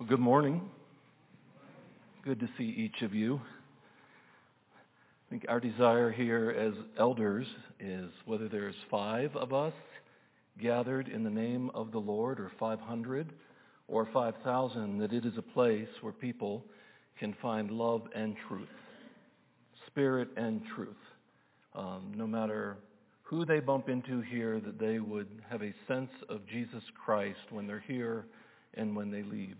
Well, good morning. Good to see each of you. I think our desire here as elders is whether there's 5 of us gathered in the name of the Lord or 500 or 5,000, that it is a place where people can find love and truth, spirit and truth. No matter who they bump into here, that they would have a sense of Jesus Christ when they're here and when they leave.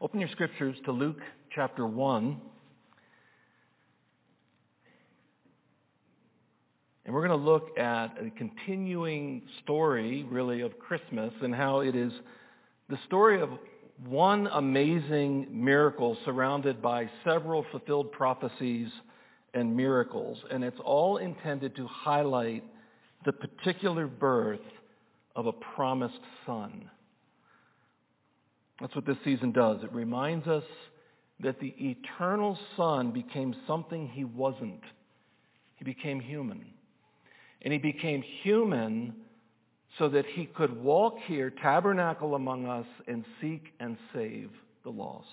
Open your scriptures to Luke chapter 1. And we're going to look at a continuing story, really, of Christmas and how it is the story of one amazing miracle surrounded by several fulfilled prophecies and miracles, and it's all intended to highlight the particular birth of a promised son. That's what this season does. It reminds us that the eternal Son became something he wasn't. He became human. And he became human so that he could walk here, tabernacle among us, and seek and save the lost.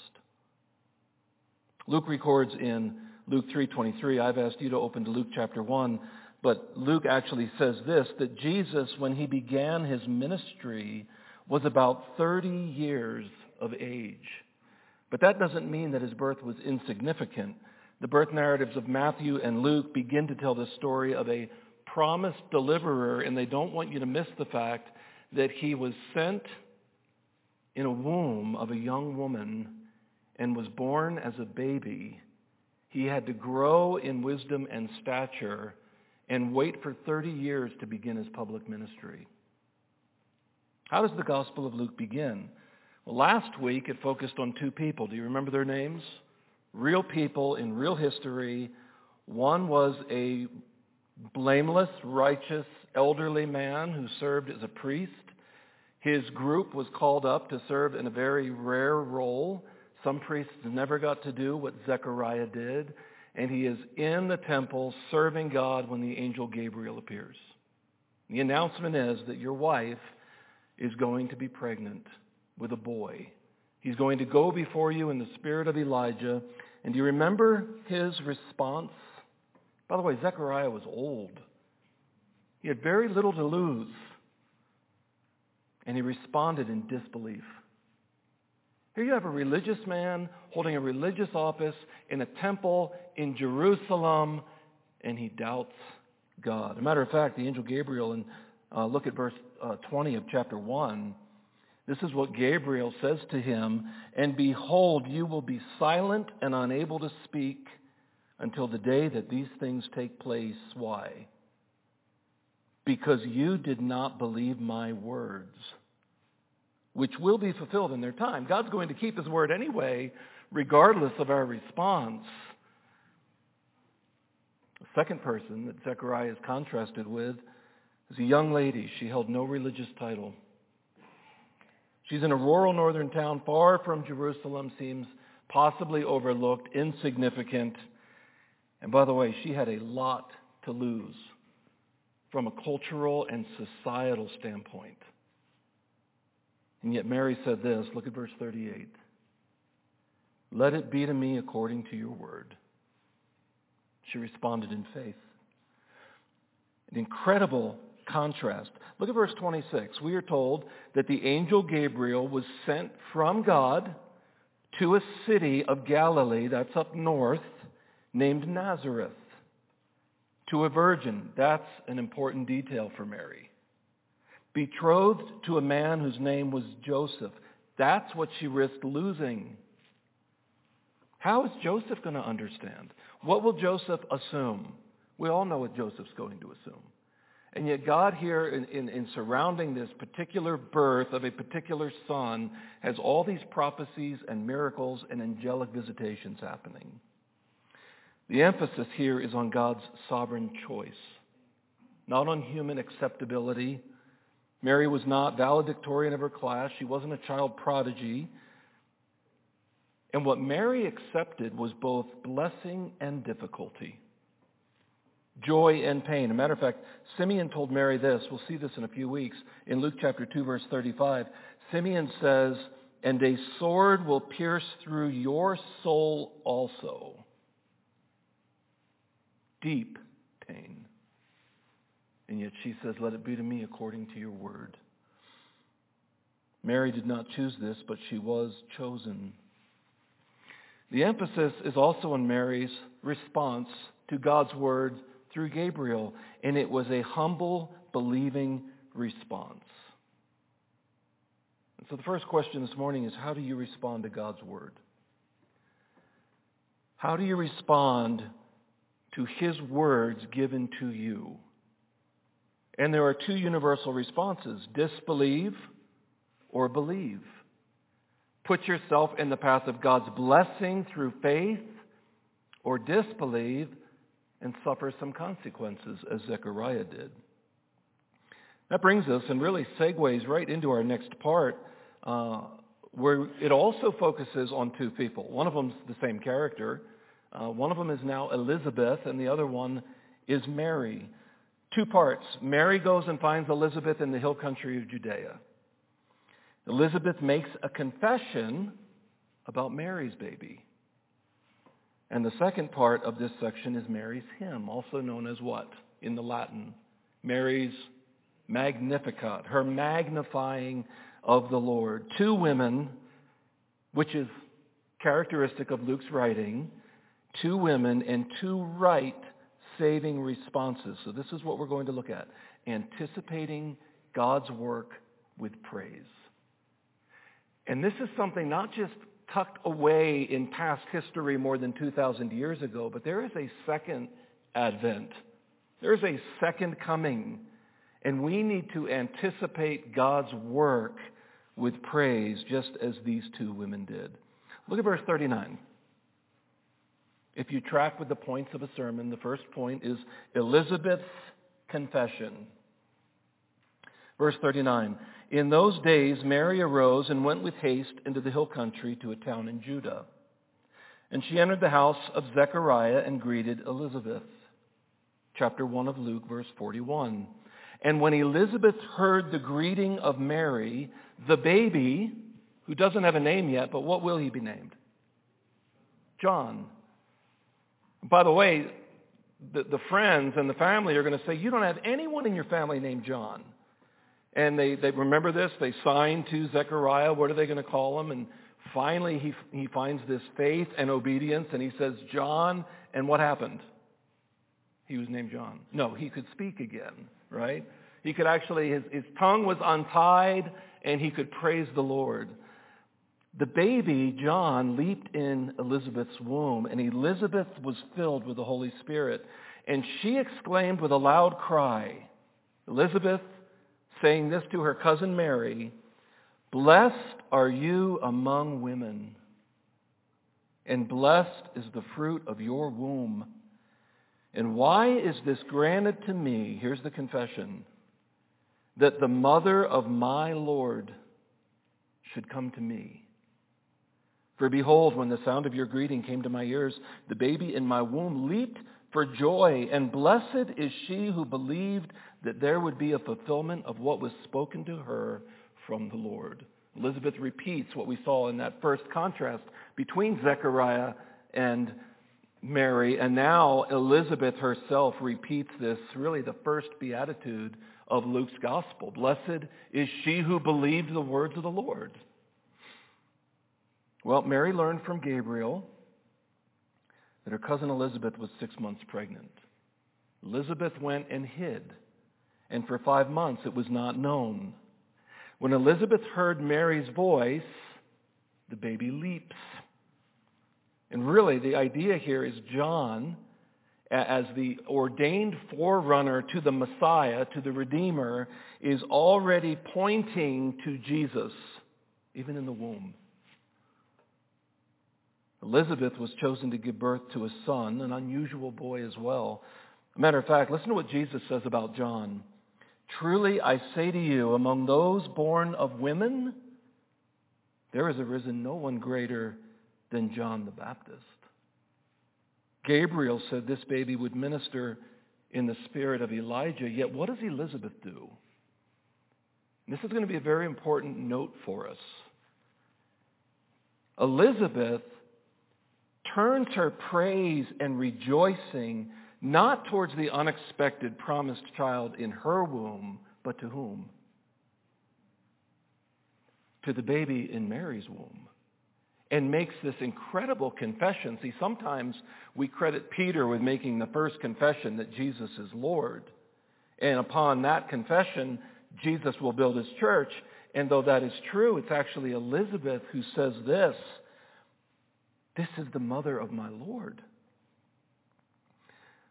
Luke records in Luke 3:23, I've asked you to open to Luke chapter 1, but Luke actually says this, that Jesus, when he began his ministry, was about 30 years of age. But that doesn't mean that his birth was insignificant. The birth narratives of Matthew and Luke begin to tell the story of a promised deliverer, and they don't want you to miss the fact that he was sent in a womb of a young woman and was born as a baby. He had to grow in wisdom and stature and wait for 30 years to begin his public ministry. How does the Gospel of Luke begin? Well, last week it focused on 2 people. Do you remember their names? Real people in real history. One was a blameless, righteous, elderly man who served as a priest. His group was called up to serve in a very rare role. Some priests never got to do what Zechariah did, and he is in the temple serving God when the angel Gabriel appears. The announcement is that your wife is going to be pregnant with a boy. He's going to go before you in the spirit of Elijah. And do you remember his response? By the way, Zechariah was old. He had very little to lose. And he responded in disbelief. Here you have a religious man holding a religious office in a temple in Jerusalem, and he doubts God. As a matter of fact, the angel Gabriel, and look at verse 20 of chapter 1. This is what Gabriel says to him, "And behold, you will be silent and unable to speak until the day that these things take place." Why? "Because you did not believe my words, which will be fulfilled in their time." God's going to keep his word anyway, regardless of our response. The second person that Zechariah is contrasted with is a young lady. She held no religious title. She's in a rural northern town, far from Jerusalem, seems possibly overlooked, insignificant. And by the way, she had a lot to lose from a cultural and societal standpoint. And yet Mary said this, look at verse 38. "Let it be to me according to your word." She responded in faith. An incredible contrast. Look at verse 26. We are told that the angel Gabriel was sent from God to a city of Galilee, that's up north, named Nazareth, to a virgin. That's an important detail for Mary. Betrothed to a man whose name was Joseph. That's what she risked losing. How is Joseph going to understand? What will Joseph assume? We all know what Joseph's going to assume. And yet God here, in surrounding this particular birth of a particular son, has all these prophecies and miracles and angelic visitations happening. The emphasis here is on God's sovereign choice, not on human acceptability. Mary was not valedictorian of her class. She wasn't a child prodigy. And what Mary accepted was both blessing and difficulty, joy and pain. As a matter of fact, Simeon told Mary this. We'll see this in a few weeks. In Luke chapter 2, verse 35, Simeon says and a sword will pierce through your soul also. Deep pain. And yet she says, let it be to me according to your word. Mary did not choose this, but she was chosen. The emphasis is also on Mary's response to God's word through Gabriel, and it was a humble, believing response. And so the first question this morning is, how do you respond to God's word? How do you respond to his words given to you? And there are two universal responses, disbelieve or believe. Put yourself in the path of God's blessing through faith, or disbelieve and suffer some consequences as Zechariah did. That brings us and really segues right into our next part, where it also focuses on two people. One of them's the same character. One of them is now Elizabeth, and the other one is Mary. Two parts. Mary goes and finds Elizabeth in the hill country of Judea. Elizabeth makes a confession about Mary's baby. And the second part of this section is Mary's hymn, also known as what in the Latin? Mary's Magnificat, her magnifying of the Lord. Two women, which is characteristic of Luke's writing, two women and two right saving responses. So this is what we're going to look at, anticipating God's work with praise. And this is something not just tucked away in past history more than 2,000 years ago, but there is a second advent. There is a second coming, and we need to anticipate God's work with praise, just as these two women did. Look at verse 39. If you track with the points of a sermon, the first point is Elizabeth's confession. Verse 39, in those days Mary arose and went with haste into the hill country to a town in Judah. And she entered the house of Zechariah and greeted Elizabeth. Chapter 1 of Luke, verse 41. And when Elizabeth heard the greeting of Mary, the baby, who doesn't have a name yet, but what will he be named? John. By the way, the friends and the family are going to say, you don't have anyone in your family named John. And they remember this. They sign to Zechariah. What are they going to call him? And finally, he finds this faith and obedience, and he says, John. And what happened? He was named John. No, he could speak again, right? He could actually, his tongue was untied, and he could praise the Lord. The baby, John, leaped in Elizabeth's womb, and Elizabeth was filled with the Holy Spirit. And she exclaimed with a loud cry, Elizabeth, saying this to her cousin Mary, blessed are you among women, and blessed is the fruit of your womb. And why is this granted to me, here's the confession, that the mother of my Lord should come to me? For behold, when the sound of your greeting came to my ears, the baby in my womb leaped for joy, and blessed is she who believed that there would be a fulfillment of what was spoken to her from the Lord. Elizabeth repeats what we saw in that first contrast between Zechariah and Mary, and now Elizabeth herself repeats this, really the first beatitude of Luke's gospel. Blessed is she who believed the words of the Lord. Well, Mary learned from Gabriel that her cousin Elizabeth was 6 months pregnant. Elizabeth went and hid, and for 5 months it was not known. When Elizabeth heard Mary's voice, the baby leaps. And really, the idea here is John, as the ordained forerunner to the Messiah, to the Redeemer, is already pointing to Jesus, even in the womb. Elizabeth was chosen to give birth to a son, an unusual boy as well. Matter of fact, listen to what Jesus says about John. Truly I say to you, among those born of women, there has arisen no one greater than John the Baptist. Gabriel said this baby would minister in the spirit of Elijah, yet what does Elizabeth do? And this is going to be a very important note for us. Elizabeth turns her praise and rejoicing not towards the unexpected promised child in her womb, but to whom? To the baby in Mary's womb. And makes this incredible confession. See, sometimes we credit Peter with making the first confession that Jesus is Lord. And upon that confession, Jesus will build his church. And though that is true, it's actually Elizabeth who says this: "This is the mother of my Lord."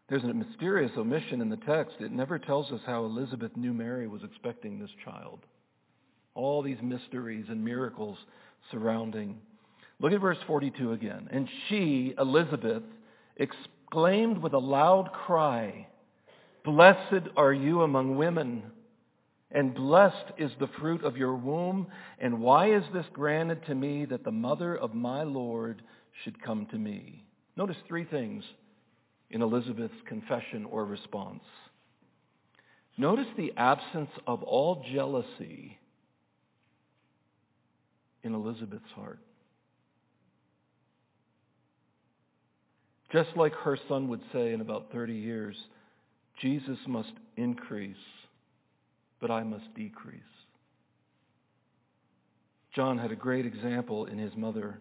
There's a mysterious omission in the text. It never tells us how Elizabeth knew Mary was expecting this child. All these mysteries and miracles surrounding. Look at verse 42 again. "And she, Elizabeth, exclaimed with a loud cry, 'Blessed are you among women, and blessed is the fruit of your womb. And why is this granted to me, that the mother of my Lord should come to me?'" Notice three things in Elizabeth's confession or response. Notice the absence of all jealousy in Elizabeth's heart. Just like her son would say in about 30 years, "Jesus must increase, but I must decrease." John had a great example in his mother.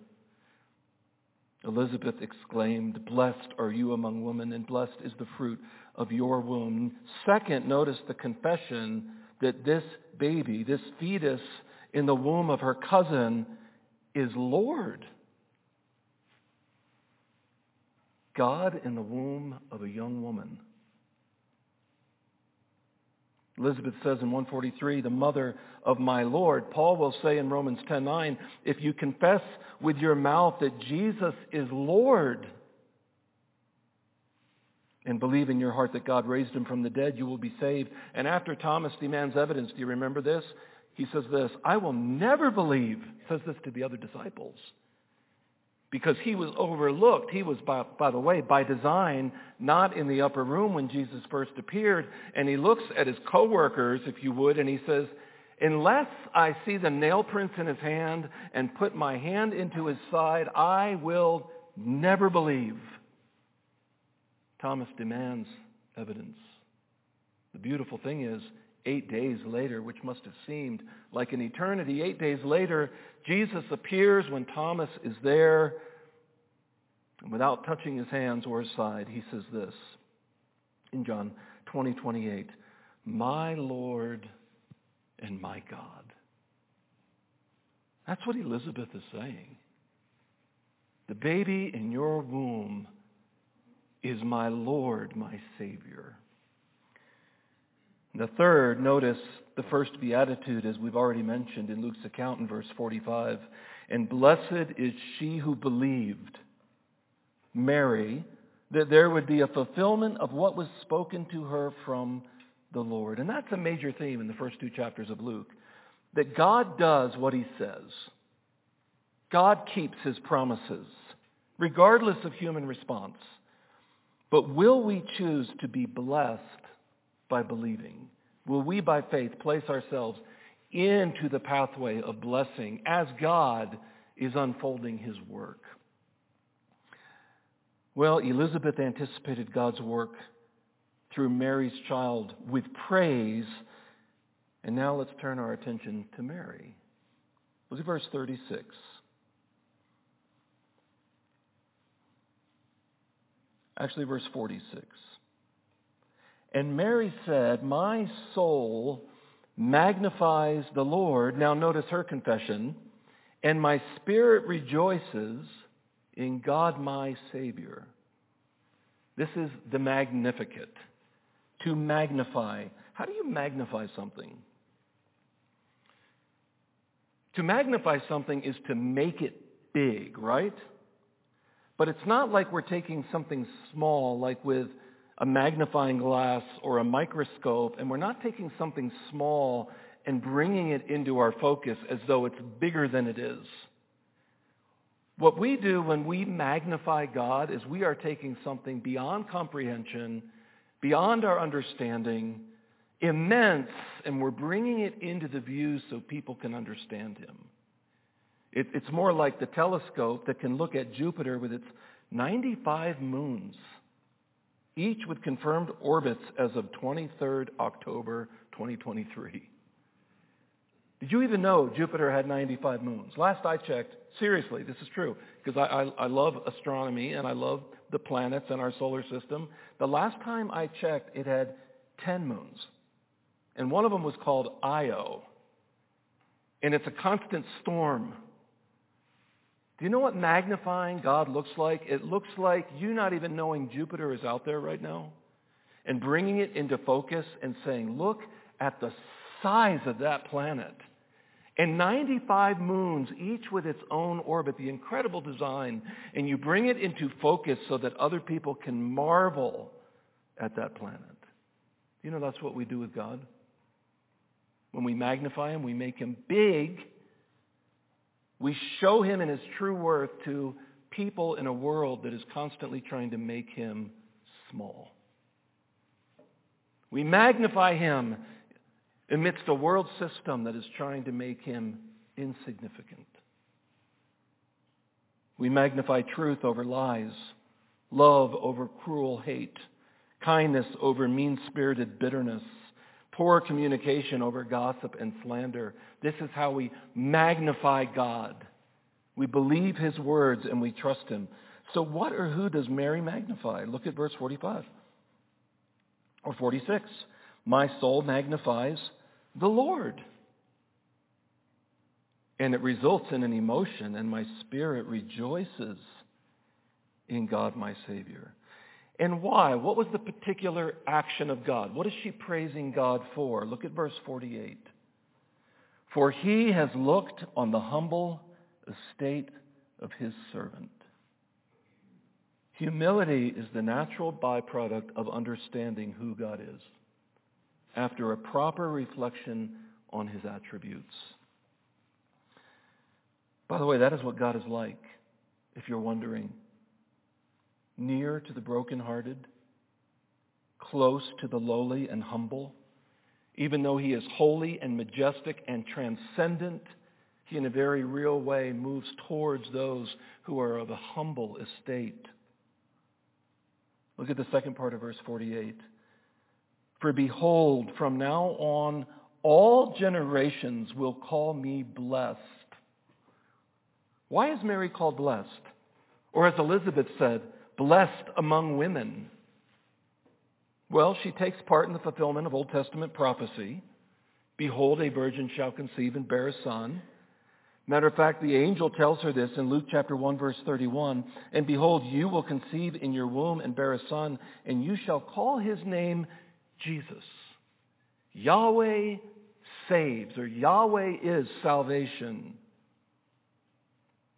Elizabeth exclaimed, "Blessed are you among women, and blessed is the fruit of your womb." Second, notice the confession that this baby, this fetus in the womb of her cousin, is Lord. God in the womb of a young woman. Elizabeth says in 143, "The mother of my Lord." Paul will say in Romans 10:9, "If you confess with your mouth that Jesus is Lord and believe in your heart that God raised him from the dead, you will be saved." And after Thomas demands evidence, do you remember this? He says this, "I will never believe," says this to the other disciples, because he was overlooked. He was, by the way, by design, not in the upper room when Jesus first appeared. And he looks at his co-workers, if you would, and he says, "Unless I see the nail prints in his hand and put my hand into his side, I will never believe." Thomas demands evidence. The beautiful thing is, 8 days later, which must have seemed like an eternity, 8 days later, Jesus appears when Thomas is there. And without touching his hands or his side, he says this in John 20:28, "My Lord and my God." That's what Elizabeth is saying. The baby in your womb is my Lord, my Savior. The third, notice the first beatitude, as we've already mentioned in Luke's account in verse 45. "And blessed is she who believed," Mary, "that there would be a fulfillment of what was spoken to her from the Lord." And that's a major theme in the first two chapters of Luke, that God does what he says. God keeps his promises, regardless of human response. But will we choose to be blessed by believing? Will we by faith place ourselves into the pathway of blessing as God is unfolding his work? Well, Elizabeth anticipated God's work through Mary's child with praise. And now let's turn our attention to Mary. Look at verse 36. Actually, verse 46. "And Mary said, 'My soul magnifies the Lord.'" Now notice her confession. "And my spirit rejoices in God my Savior." This is the Magnificat. To magnify. How do you magnify something? To magnify something is to make it big, right? But it's not like we're taking something small, like with a magnifying glass or a microscope, and we're not taking something small and bringing it into our focus as though it's bigger than it is. What we do when we magnify God is we are taking something beyond comprehension, beyond our understanding, immense, and we're bringing it into the view so people can understand him. It's more like the telescope that can look at Jupiter with its 95 moons, each with confirmed orbits as of 23rd October 2023. Did you even know Jupiter had 95 moons? Last I checked, seriously, this is true, because I love astronomy and I love the planets and our solar system. The last time I checked, it had 10 moons. And one of them was called Io. And it's a constant storm. Do you know what magnifying God looks like? It looks like you not even knowing Jupiter is out there right now and bringing it into focus and saying, look at the size of that planet. And 95 moons, each with its own orbit, the incredible design, and you bring it into focus so that other people can marvel at that planet. You know, that's what we do with God. When we magnify Him, we make Him big. We show Him in His true worth to people in a world that is constantly trying to make Him small. We magnify Him amidst a world system that is trying to make Him insignificant. We magnify truth over lies, love over cruel hate, kindness over mean-spirited bitterness, poor communication over gossip and slander. This is how we magnify God. We believe His words and we trust Him. So what or who does Mary magnify? Look at verse 45 or 46. My soul magnifies the Lord, and it results in an emotion, and my spirit rejoices in God my Savior. And why? What was the particular action of God? What is she praising God for? Look at verse 48. For He has looked on the humble estate of His servant. Humility is the natural byproduct of understanding who God is, after a proper reflection on His attributes. By the way, that is what God is like, if you're wondering. Near to the brokenhearted, close to the lowly and humble. Even though He is holy and majestic and transcendent, He in a very real way moves towards those who are of a humble estate. Look at the second part of verse 48. For behold, from now on, all generations will call me blessed. Why is Mary called blessed? Or as Elizabeth said, blessed among women. Well, she takes part in the fulfillment of Old Testament prophecy. Behold, a virgin shall conceive and bear a son. Matter of fact, the angel tells her this in Luke chapter 1, verse 31. And behold, you will conceive in your womb and bear a son, and you shall call His name Jesus. Yahweh saves, or Yahweh is salvation.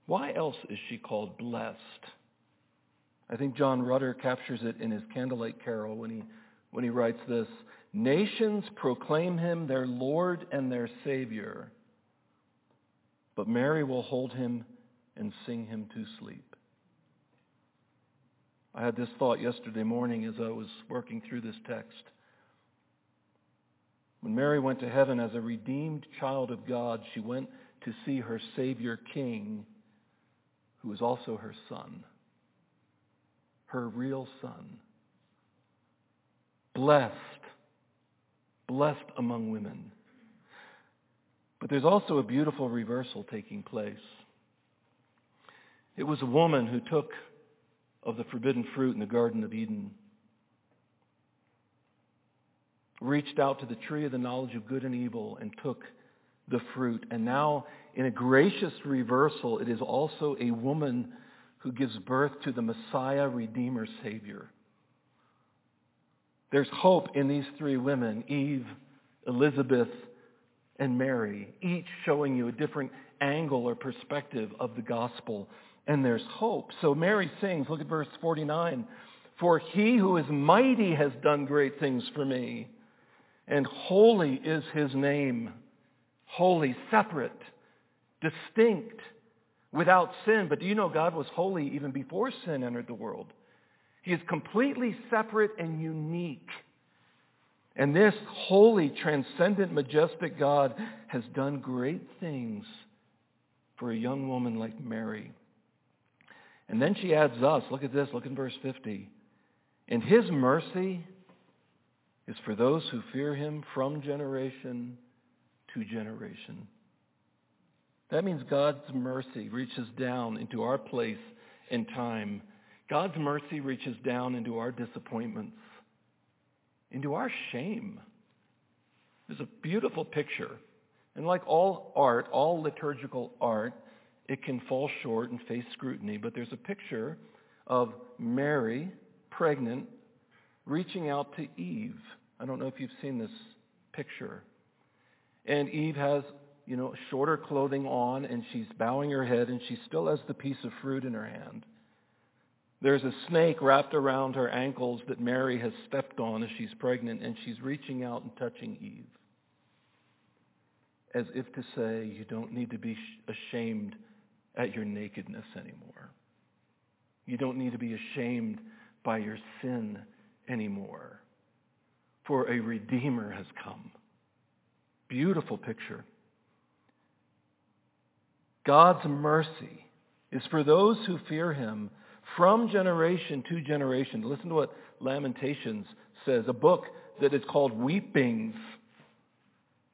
Why else is she called blessed? I think John Rutter captures it in his Candlelight Carol when he writes this: nations proclaim Him their Lord and their Savior, but Mary will hold Him and sing Him to sleep. I had this thought yesterday morning as I was working through this text. When Mary went to heaven as a redeemed child of God, she went to see her Savior King, who is also her Son, her real Son. Blessed, blessed among women. But there's also a beautiful reversal taking place. It was a woman who took of the forbidden fruit in the Garden of Eden, reached out to the tree of the knowledge of good and evil and took the fruit. And now, in a gracious reversal, it is also a woman who gives birth to the Messiah, Redeemer, Savior. There's hope in these three women, Eve, Elizabeth, and Mary, each showing you a different angle or perspective of the gospel. And there's hope. So Mary sings, look at verse 49, for He who is mighty has done great things for me, and holy is His name. Holy, separate, distinct, without sin. But do you know God was holy even before sin entered the world? He is completely separate and unique. And this holy, transcendent, majestic God has done great things for a young woman like Mary. And then she adds us. Look at this. Look in verse 50. And his mercy is for those who fear him from generation to generation. That means God's mercy reaches down into our place and time. God's mercy reaches down into our disappointments, into our shame. There's a beautiful picture. And like all art, all liturgical art, it can fall short and face scrutiny. But there's a picture of Mary, pregnant, reaching out to Eve. I don't know if you've seen this picture. And Eve has, shorter clothing on, and she's bowing her head, and she still has the piece of fruit in her hand. There's a snake wrapped around her ankles that Mary has stepped on as she's pregnant, and she's reaching out and touching Eve, as if to say, you don't need to be ashamed at your nakedness anymore. You don't need to be ashamed by your sin anymore, for a Redeemer has come. Beautiful picture. God's mercy is for those who fear him from generation to generation. Listen to what Lamentations says, a book that is called Weepings.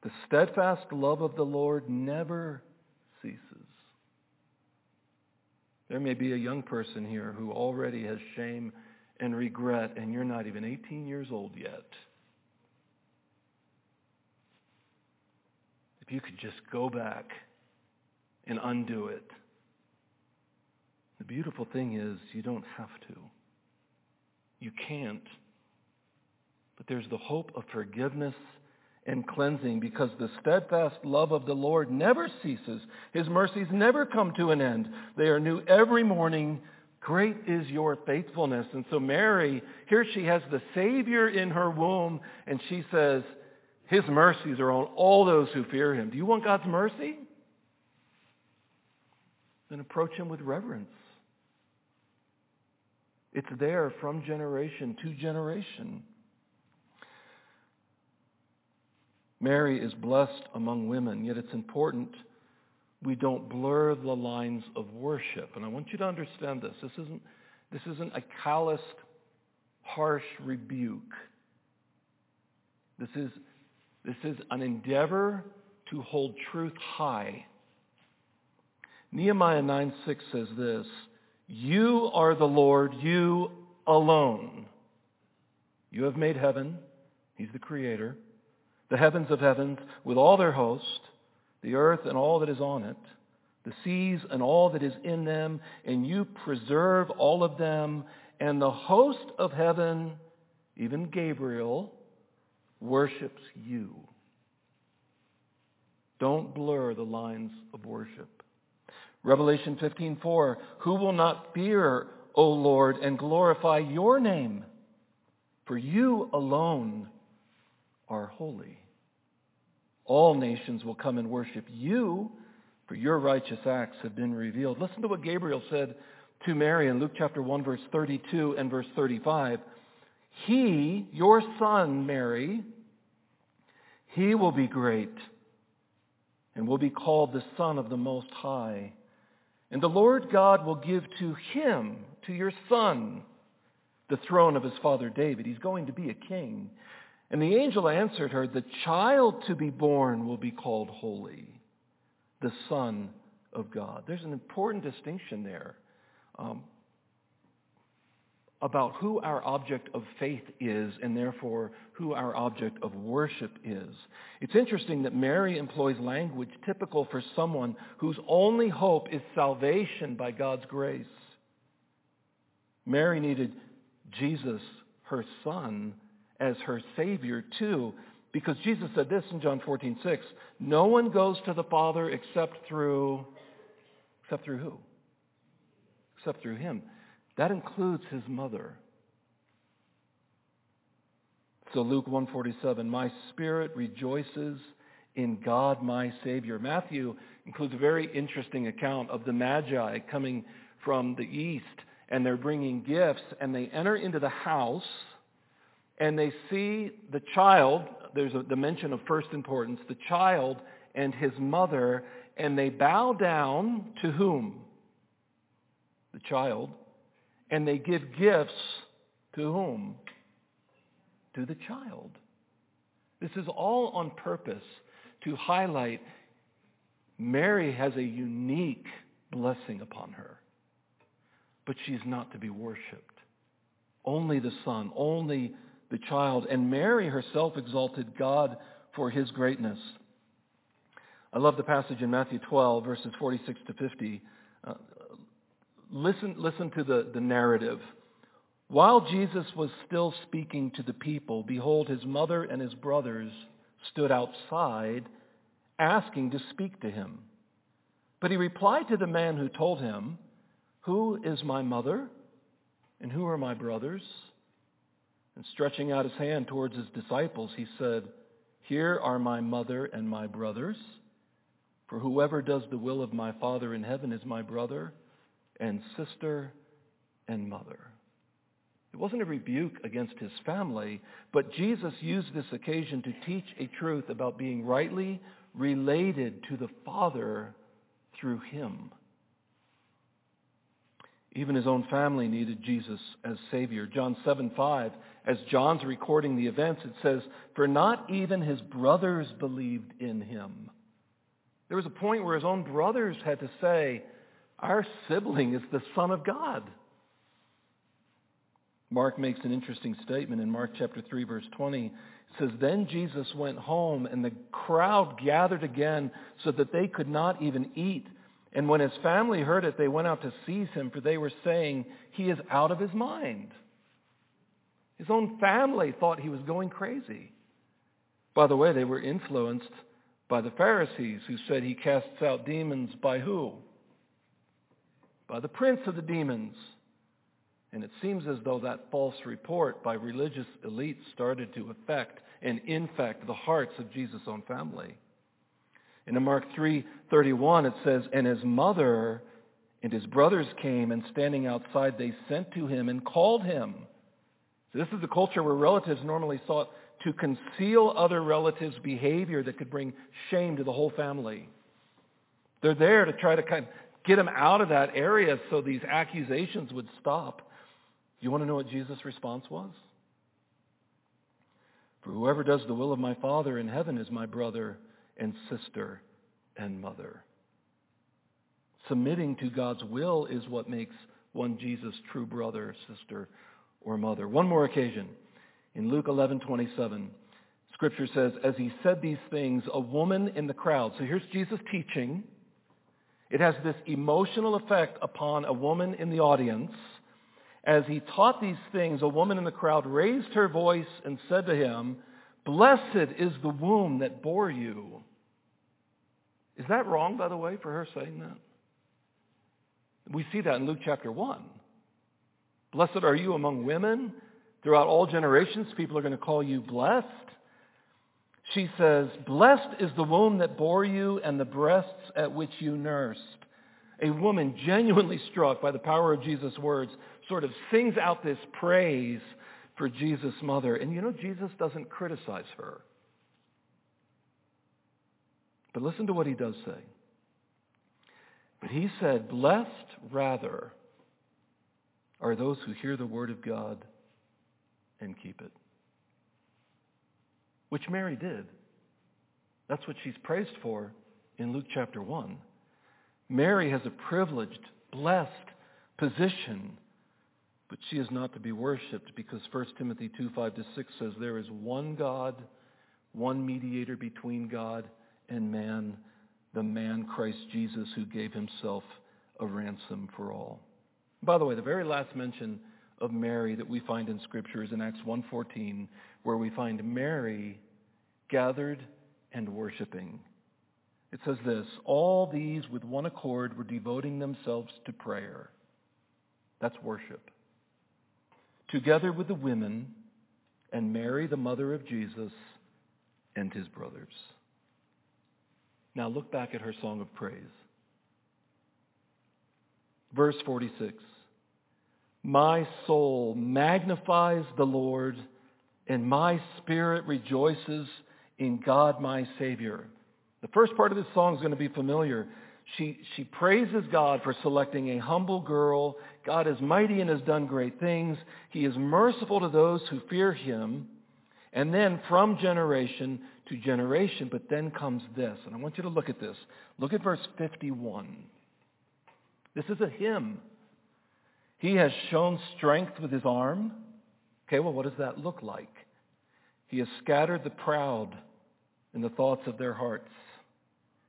The steadfast love of the Lord never ceases. There may be a young person here who already has shame and regret, and you're not even 18 years old yet. If you could just go back and undo it. The beautiful thing is you don't have to. You can't. But there's the hope of forgiveness and cleansing, because the steadfast love of the Lord never ceases. His mercies never come to an end. They are new every morning. Great is your faithfulness. And so Mary, here she has the Savior in her womb, and she says, his mercies are on all those who fear him. Do you want God's mercy? Then approach him with reverence. It's there from generation to generation. Mary is blessed among women, yet it's important we don't blur the lines of worship. And I want you to understand this. This isn't a calloused, harsh rebuke. This is an endeavor to hold truth high. Nehemiah 9:6 says this, you are the Lord, you alone. You have made heaven, he's the creator, the heavens of heavens with all their host, the earth and all that is on it, the seas and all that is in them, and you preserve all of them, and the host of heaven, even Gabriel, worships you. Don't blur the lines of worship. Revelation 15:4, who will not fear, O Lord, and glorify your name? For you alone are holy. All nations will come and worship you, for your righteous acts have been revealed. Listen to what Gabriel said to Mary in Luke chapter 1, verse 32 and verse 35. He, your son, Mary, he will be great and will be called the Son of the Most High. And the Lord God will give to him, to your son, the throne of his father David. He's going to be a king. And the angel answered her, the child to be born will be called holy, the Son of God. There's an important distinction there about who our object of faith is, and therefore who our object of worship is. It's interesting that Mary employs language typical for someone whose only hope is salvation by God's grace. Mary needed Jesus, her son, as her Savior too, because Jesus said this in John 14:6, no one goes to the Father except through who? Except through him. That includes his mother. So Luke 1:47, my spirit rejoices in God my Savior. Matthew includes a very interesting account of the Magi coming from the east, and they're bringing gifts, and they enter into the house, and they see the child, there's a dimension of first importance, the child and his mother, And they bow down to whom? The child. And they give gifts to whom? To the child. This is all on purpose to highlight Mary has a unique blessing upon her. But she's not to be worshipped. Only the Son, only the child. And Mary herself exalted God for his greatness. I love the passage in Matthew 12, verses 46 to 50. Listen to the narrative. While Jesus was still speaking to the people, behold, his mother and his brothers stood outside asking to speak to him. But he replied to the man who told him, "Who is my mother? And who are my brothers?" And stretching out his hand towards his disciples, he said, "Here are my mother and my brothers. For whoever does the will of my Father in heaven is my brother and sister and mother." It wasn't a rebuke against his family, but Jesus used this occasion to teach a truth about being rightly related to the Father through him. Even his own family needed Jesus as Savior. John 7:5, as John's recording the events, it says, "For not even his brothers believed in him." There was a point where his own brothers had to say, "Our sibling is the Son of God." Mark makes an interesting statement in Mark chapter 3, verse 20. It says, "Then Jesus went home, and the crowd gathered again so that they could not even eat. And when his family heard it, they went out to seize him, for they were saying, 'He is out of his mind.'" His own family thought he was going crazy. By the way, they were influenced by the Pharisees, who said he casts out demons by who? By the prince of the demons. And it seems as though that false report by religious elites started to affect and infect the hearts of Jesus' own family. And in Mark 3:31 it says, "And his mother and his brothers came, and standing outside they sent to him and called him." So this is the culture where relatives normally sought to conceal other relatives' behavior that could bring shame to the whole family. They're there to try to kind of get them out of that area so these accusations would stop. You want to know what Jesus' response was? "For whoever does the will of my Father in heaven is my brother and sister and mother." Submitting to God's will is what makes one Jesus' true brother, sister, or mother. One more occasion. In Luke 11:27, Scripture says, "As he said these things, a woman in the crowd..." So here's Jesus teaching. It has this emotional effect upon a woman in the audience. "As he taught these things, a woman in the crowd raised her voice and said to him, 'Blessed is the womb that bore you.'" Is that wrong, by the way, for her saying that? We see that in Luke chapter 1. "Blessed are you among women. Throughout all generations, people are going to call you blessed." She says, "Blessed is the womb that bore you and the breasts at which you nursed." A woman genuinely struck by the power of Jesus' words sort of sings out this praise for Jesus' mother. And you know, Jesus doesn't criticize her. But listen to what he does say. "But he said, 'Blessed rather are those who hear the word of God and keep it.'" Which Mary did. That's what she's praised for in Luke chapter 1. Mary has a privileged, blessed position, but she is not to be worshipped because 1 Timothy 2:5-6 says, "There is one God, one mediator between God and man, the man Christ Jesus, who gave himself a ransom for all." By the way, the very last mention of Mary that we find in Scripture is in Acts 1:14, where we find Mary gathered and worshiping. It says this, "All these with one accord were devoting themselves to prayer." That's worship. "Together with the women and Mary, the mother of Jesus, and his brothers." Now look back at her song of praise. Verse 46. "My soul magnifies the Lord, and my spirit rejoices in God my Savior." The The first part of this song is going to be familiar. She praises God for selecting a humble girl. God is mighty and has done great things. He is merciful to those who fear him. And then from generation to generation, but then comes this. And I want you to look at this. Look at verse 51. This is a hymn. He has shown strength with his arm. Okay, well, what does that look like? He has scattered the proud in the thoughts of their hearts.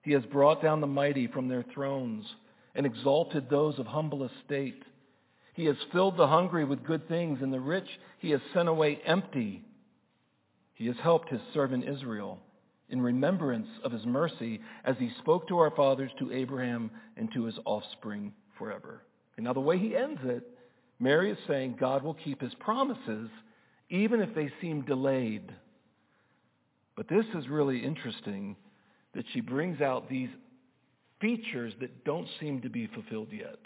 He has brought down the mighty from their thrones and exalted those of humble estate. He has filled the hungry with good things, and the rich he has sent away empty. He has helped his servant Israel in remembrance of his mercy as he spoke to our fathers, to Abraham, and to his offspring forever. And now the way he ends it, Mary is saying God will keep his promises even if they seem delayed. But this is really interesting that she brings out these features that don't seem to be fulfilled yet.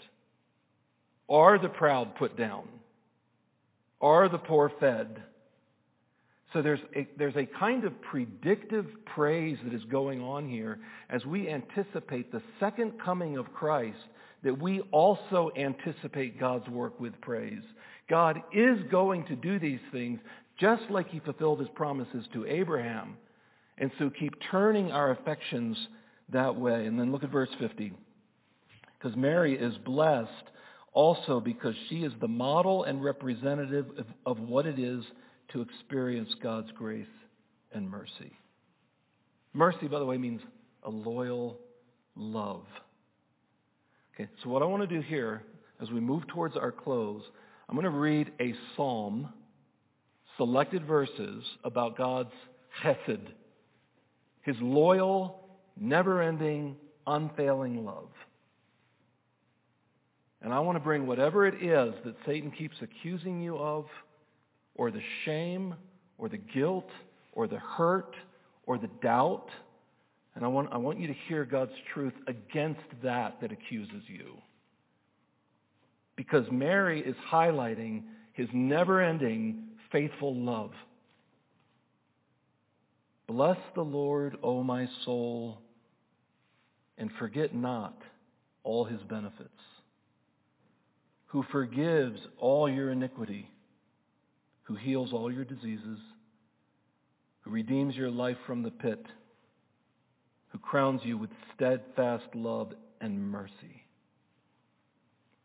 Are the proud put down? Are the poor fed? So there's a kind of predictive praise that is going on here as we anticipate the second coming of Christ, that we also anticipate God's work with praise. God is going to do these things just like he fulfilled his promises to Abraham. And so keep turning our affections that way. And then look at verse 50. Because Mary is blessed also because she is the model and representative of what it is to experience God's grace and mercy. Mercy, by the way, means a loyal love. Okay, so what I want to do here, as we move towards our close, I'm going to read a psalm, selected verses about God's chesed, his loyal, never-ending, unfailing love. And I want to bring whatever it is that Satan keeps accusing you of, or the shame, or the guilt, or the hurt, or the doubt. And I want you to hear God's truth against that accuses you. Because Mary is highlighting his never-ending, faithful love. Bless the Lord, O my soul, and forget not all his benefits, who forgives all your iniquity, who heals all your diseases, who redeems your life from the pit, who crowns you with steadfast love and mercy,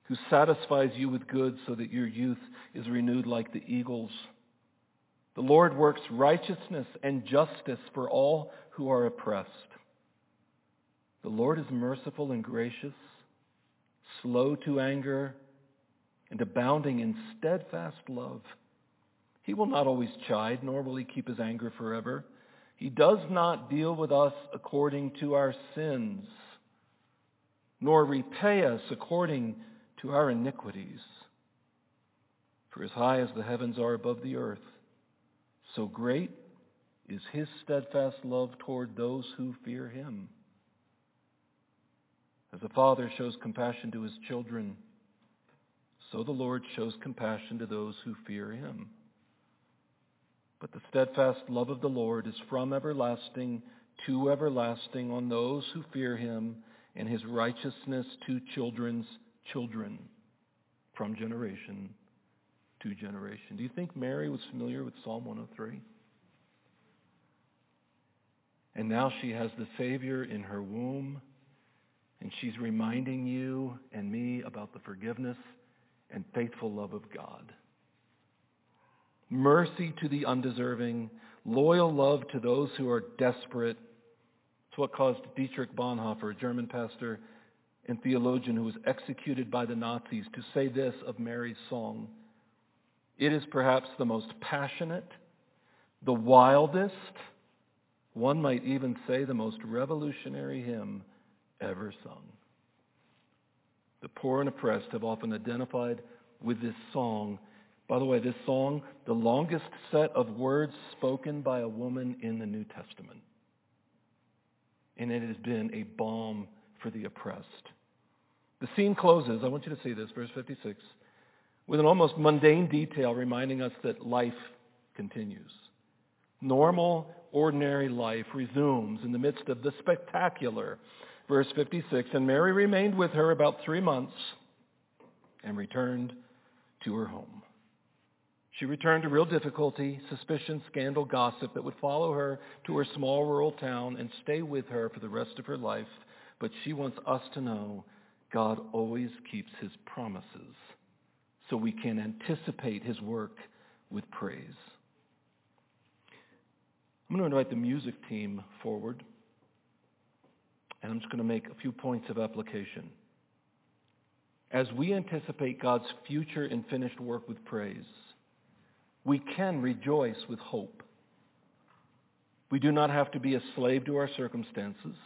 who satisfies you with good so that your youth is renewed like the eagles. The Lord works righteousness and justice for all who are oppressed. The Lord is merciful and gracious, slow to anger, and abounding in steadfast love. He will not always chide, nor will he keep his anger forever. He does not deal with us according to our sins, nor repay us according to our iniquities. For as high as the heavens are above the earth, so great is his steadfast love toward those who fear him. As a father shows compassion to his children, so the Lord shows compassion to those who fear him. But the steadfast love of the Lord is from everlasting to everlasting on those who fear him, and his righteousness to children's children, from generation to generation. Do you think Mary was familiar with Psalm 103? And now she has the Savior in her womb, and she's reminding you and me about the forgiveness and faithful love of God. Mercy to the undeserving, loyal love to those who are desperate. It's what caused Dietrich Bonhoeffer, a German pastor and theologian who was executed by the Nazis, to say this of Mary's song. It is perhaps the most passionate, the wildest, one might even say the most revolutionary hymn ever sung. The poor and oppressed have often identified with this song. By the way, this song, the longest set of words spoken by a woman in the New Testament. And it has been a balm for the oppressed. The scene closes, I want you to see this, verse 56, with an almost mundane detail reminding us that life continues. Normal, ordinary life resumes in the midst of the spectacular. Verse 56, and Mary remained with her about 3 months and returned to her home. She returned to real difficulty, suspicion, scandal, gossip that would follow her to her small rural town and stay with her for the rest of her life. But she wants us to know God always keeps his promises, so we can anticipate his work with praise. I'm going to invite the music team forward, and I'm just going to make a few points of application. As we anticipate God's future and finished work with praise, we can rejoice with hope. We do not have to be a slave to our circumstances.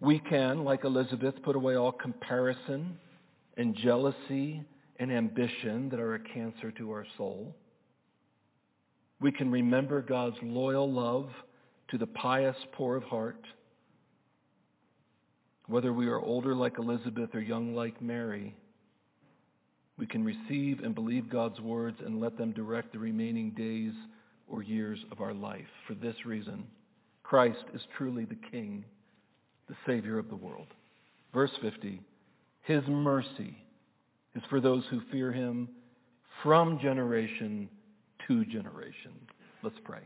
We can, like Elizabeth, put away all comparison and jealousy and ambition that are a cancer to our soul. We can remember God's loyal love to the pious poor of heart. Whether we are older like Elizabeth or young like Mary, we can receive and believe God's words and let them direct the remaining days or years of our life. For this reason, Christ is truly the King, the Savior of the world. Verse 50, his mercy is for those who fear him from generation to generation. Let's pray.